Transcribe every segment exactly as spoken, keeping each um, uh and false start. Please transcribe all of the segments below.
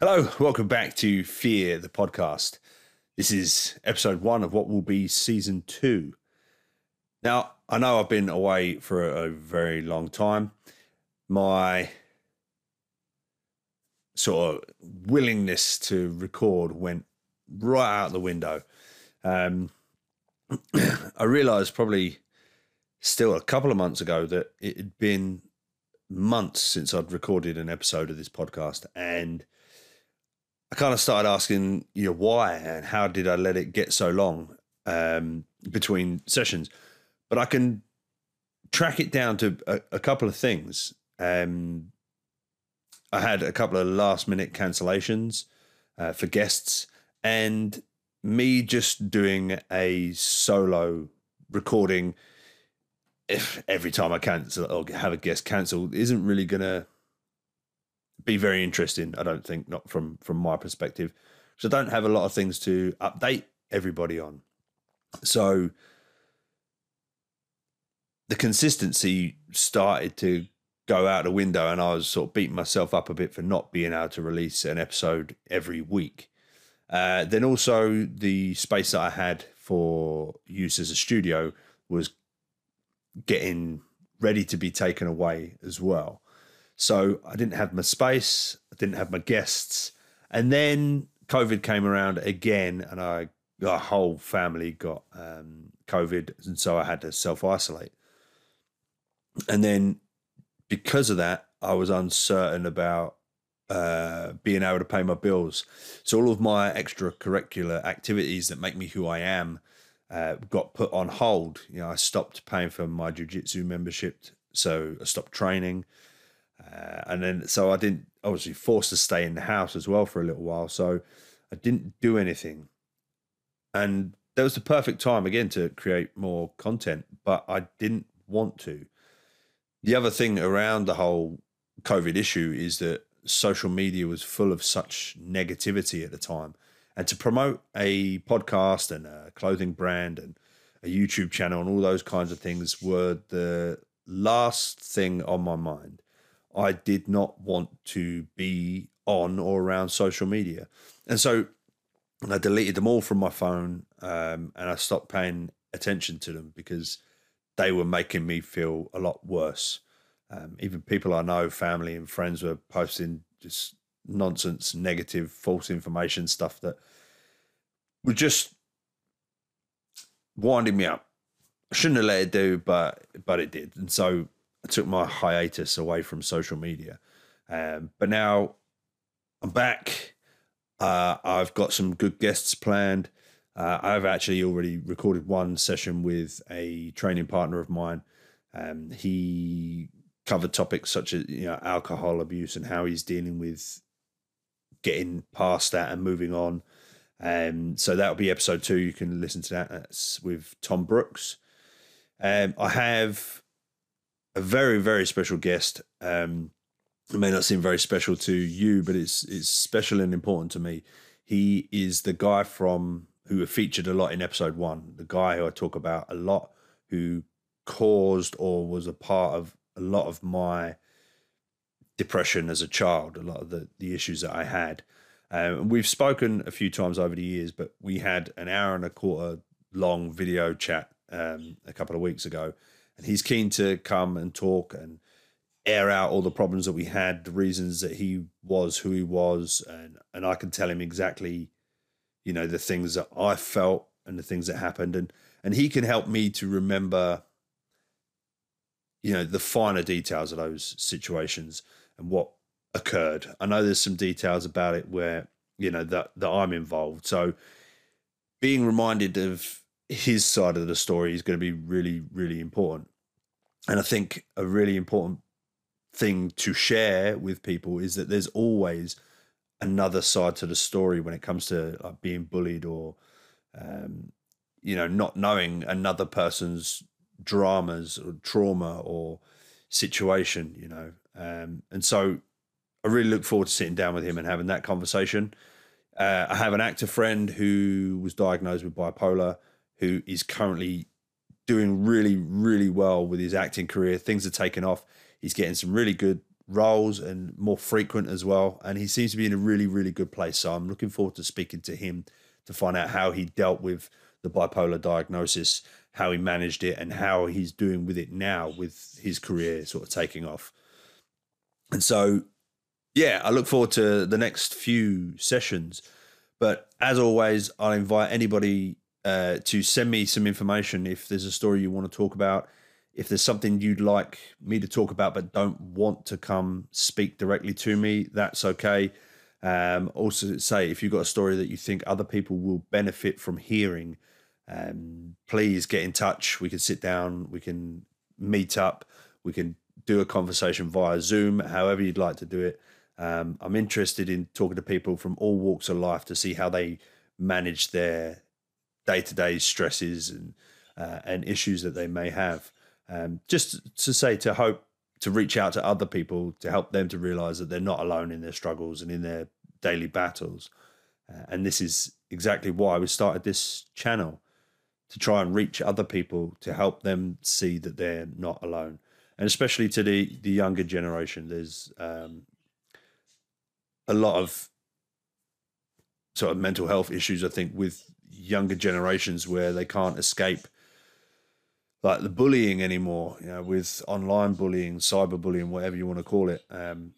Hello, welcome back to Fear the Podcast. This is episode one of what will be season two. Now, I know I've been away for a, a very long time. My sort of willingness to record went right out the window. Um, I realised probably still a couple of months ago that it had been months since I'd recorded an episode of this podcast, and I kind of started asking, you know, why and how did I let it get so long um, between sessions? But I can track it down to a, a couple of things. Um, I had a couple of last-minute cancellations uh, for guests, and me just doing a solo recording if every time I cancel or have a guest cancelled isn't really going to be very interesting, I don't think, not from from my perspective. So I don't have a lot of things to update everybody on. So the consistency started to go out the window, and I was sort of beating myself up a bit for not being able to release an episode every week. Uh, then also the space that I had for use as a studio was getting ready to be taken away as well. So I didn't have my space, I didn't have my guests. And then COVID came around again, and I the whole family got um, COVID, and so I had to self-isolate. And then because of that, I was uncertain about uh, being able to pay my bills. So all of my extracurricular activities that make me who I am uh, got put on hold. You know, I stopped paying for my jiu-jitsu membership, so I stopped training. Uh, and then, so I didn't, I was forced to stay in the house as well for a little while. So I didn't do anything. And that was the perfect time again to create more content, but I didn't want to. The other thing around the whole COVID issue is that social media was full of such negativity at the time. And to promote a podcast and a clothing brand and a YouTube channel and all those kinds of things were the last thing on my mind. I did not want to be on or around social media. And so I deleted them all from my phone um, and I stopped paying attention to them because they were making me feel a lot worse. Um, even people I know, family and friends, were posting just nonsense, negative, false information, stuff that was just winding me up. I shouldn't have let it do, but but it did. And so I took my hiatus away from social media. Um, but now I'm back. Uh, I've got some good guests planned. Uh, I've actually already recorded one session with a training partner of mine. Um, he covered topics such as, you know, alcohol abuse and how he's dealing with getting past that and moving on. Um, so that'll be episode two. You can listen to that. That's with Tom Brooks. Um, I have a very, very special guest. Um, it may not seem very special to you, but it's it's special and important to me. He is the guy from who were featured a lot in episode one, the guy who I talk about a lot, who caused or was a part of a lot of my depression as a child, a lot of the, the issues that I had. Um, we've spoken a few times over the years, but we had an hour and a quarter long video chat um, a couple of weeks ago. And he's keen to come and talk and air out all the problems that we had, the reasons that he was who he was. And, and I can tell him exactly, you know, the things that I felt and the things that happened. And, and he can help me to remember, you know, the finer details of those situations and what occurred. I know there's some details about it where, you know, that, that I'm involved. So being reminded of his side of the story is going to be really, really important. And I think a really important thing to share with people is that there's always another side to the story when it comes to like being bullied or, um, you know, not knowing another person's dramas or trauma or situation, you know. Um, and so I really look forward to sitting down with him and having that conversation. Uh, I have an actor friend who was diagnosed with bipolar, who is currently doing really, really well with his acting career. Things are taking off. He's getting some really good roles and more frequent as well. And he seems to be in a really, really good place. So I'm looking forward to speaking to him to find out how he dealt with the bipolar diagnosis, how he managed it, and how he's doing with it now with his career sort of taking off. And so, yeah, I look forward to the next few sessions. But as always, I'll invite anybody uh, to send me some information if there's a story you want to talk about, if there's something you'd like me to talk about but don't want to come speak directly to me, that's okay. Um, also say if you've got a story that you think other people will benefit from hearing, um, please get in touch. We can sit down, we can meet up, we can do a conversation via Zoom, however you'd like to do it. Um, I'm interested in talking to people from all walks of life to see how they manage their day-to-day stresses and, uh, and issues that they may have. Um, just to say, to hope to reach out to other people to help them to realize that they're not alone in their struggles and in their daily battles. Uh, and this is exactly why we started this channel, to try and reach other people to help them see that they're not alone. And especially to the, the younger generation, there's um, a lot of sort of mental health issues, I think, with younger generations where they can't escape like the bullying anymore, you know, with online bullying, cyberbullying, whatever you want to call it. Um,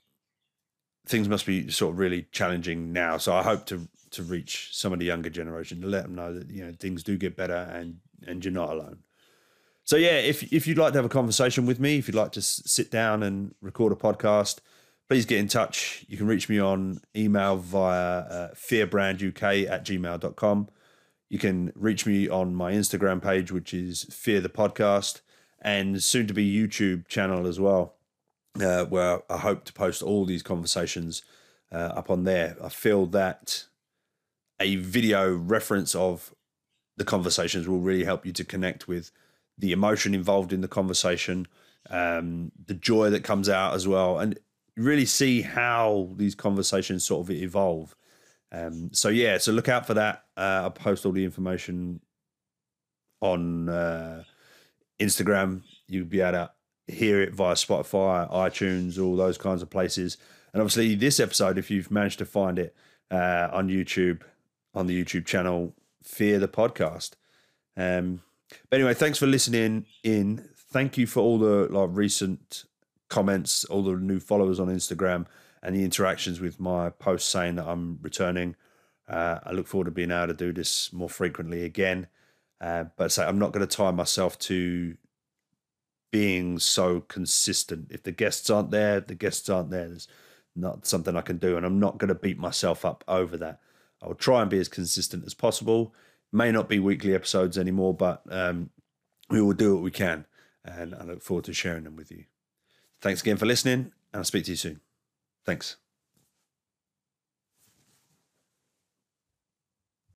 things must be sort of really challenging now. So I hope to to reach some of the younger generation to let them know that, you know, things do get better and and you're not alone. So yeah, if if you'd like to have a conversation with me, if you'd like to sit down and record a podcast, please get in touch. You can reach me on email via uh, fearbranduk at gmail dot com. You can reach me on my Instagram page, which is Fear the Podcast, and soon to be YouTube channel as well, uh, where I hope to post all these conversations uh, up on there. I feel that a video reference of the conversations will really help you to connect with the emotion involved in the conversation, um, the joy that comes out as well, and really see how these conversations sort of evolve. Um, so yeah, so look out for that. Uh, I'll post all the information on uh, Instagram. You'll be able to hear it via Spotify, iTunes, all those kinds of places. And obviously this episode, if you've managed to find it uh, on YouTube, on the YouTube channel, Fear the Podcast. Um, but anyway, thanks for listening in. Thank you for all the like recent comments, all the new followers on Instagram, and the interactions with my posts saying that I'm returning. Uh, I look forward to being able to do this more frequently again. Uh, but so I'm not going to tie myself to being so consistent. If the guests aren't there, the guests aren't there. There's not something I can do, and I'm not going to beat myself up over that. I'll try and be as consistent as possible. May not be weekly episodes anymore, but um, we will do what we can, and I look forward to sharing them with you. Thanks again for listening, and I'll speak to you soon. Thanks.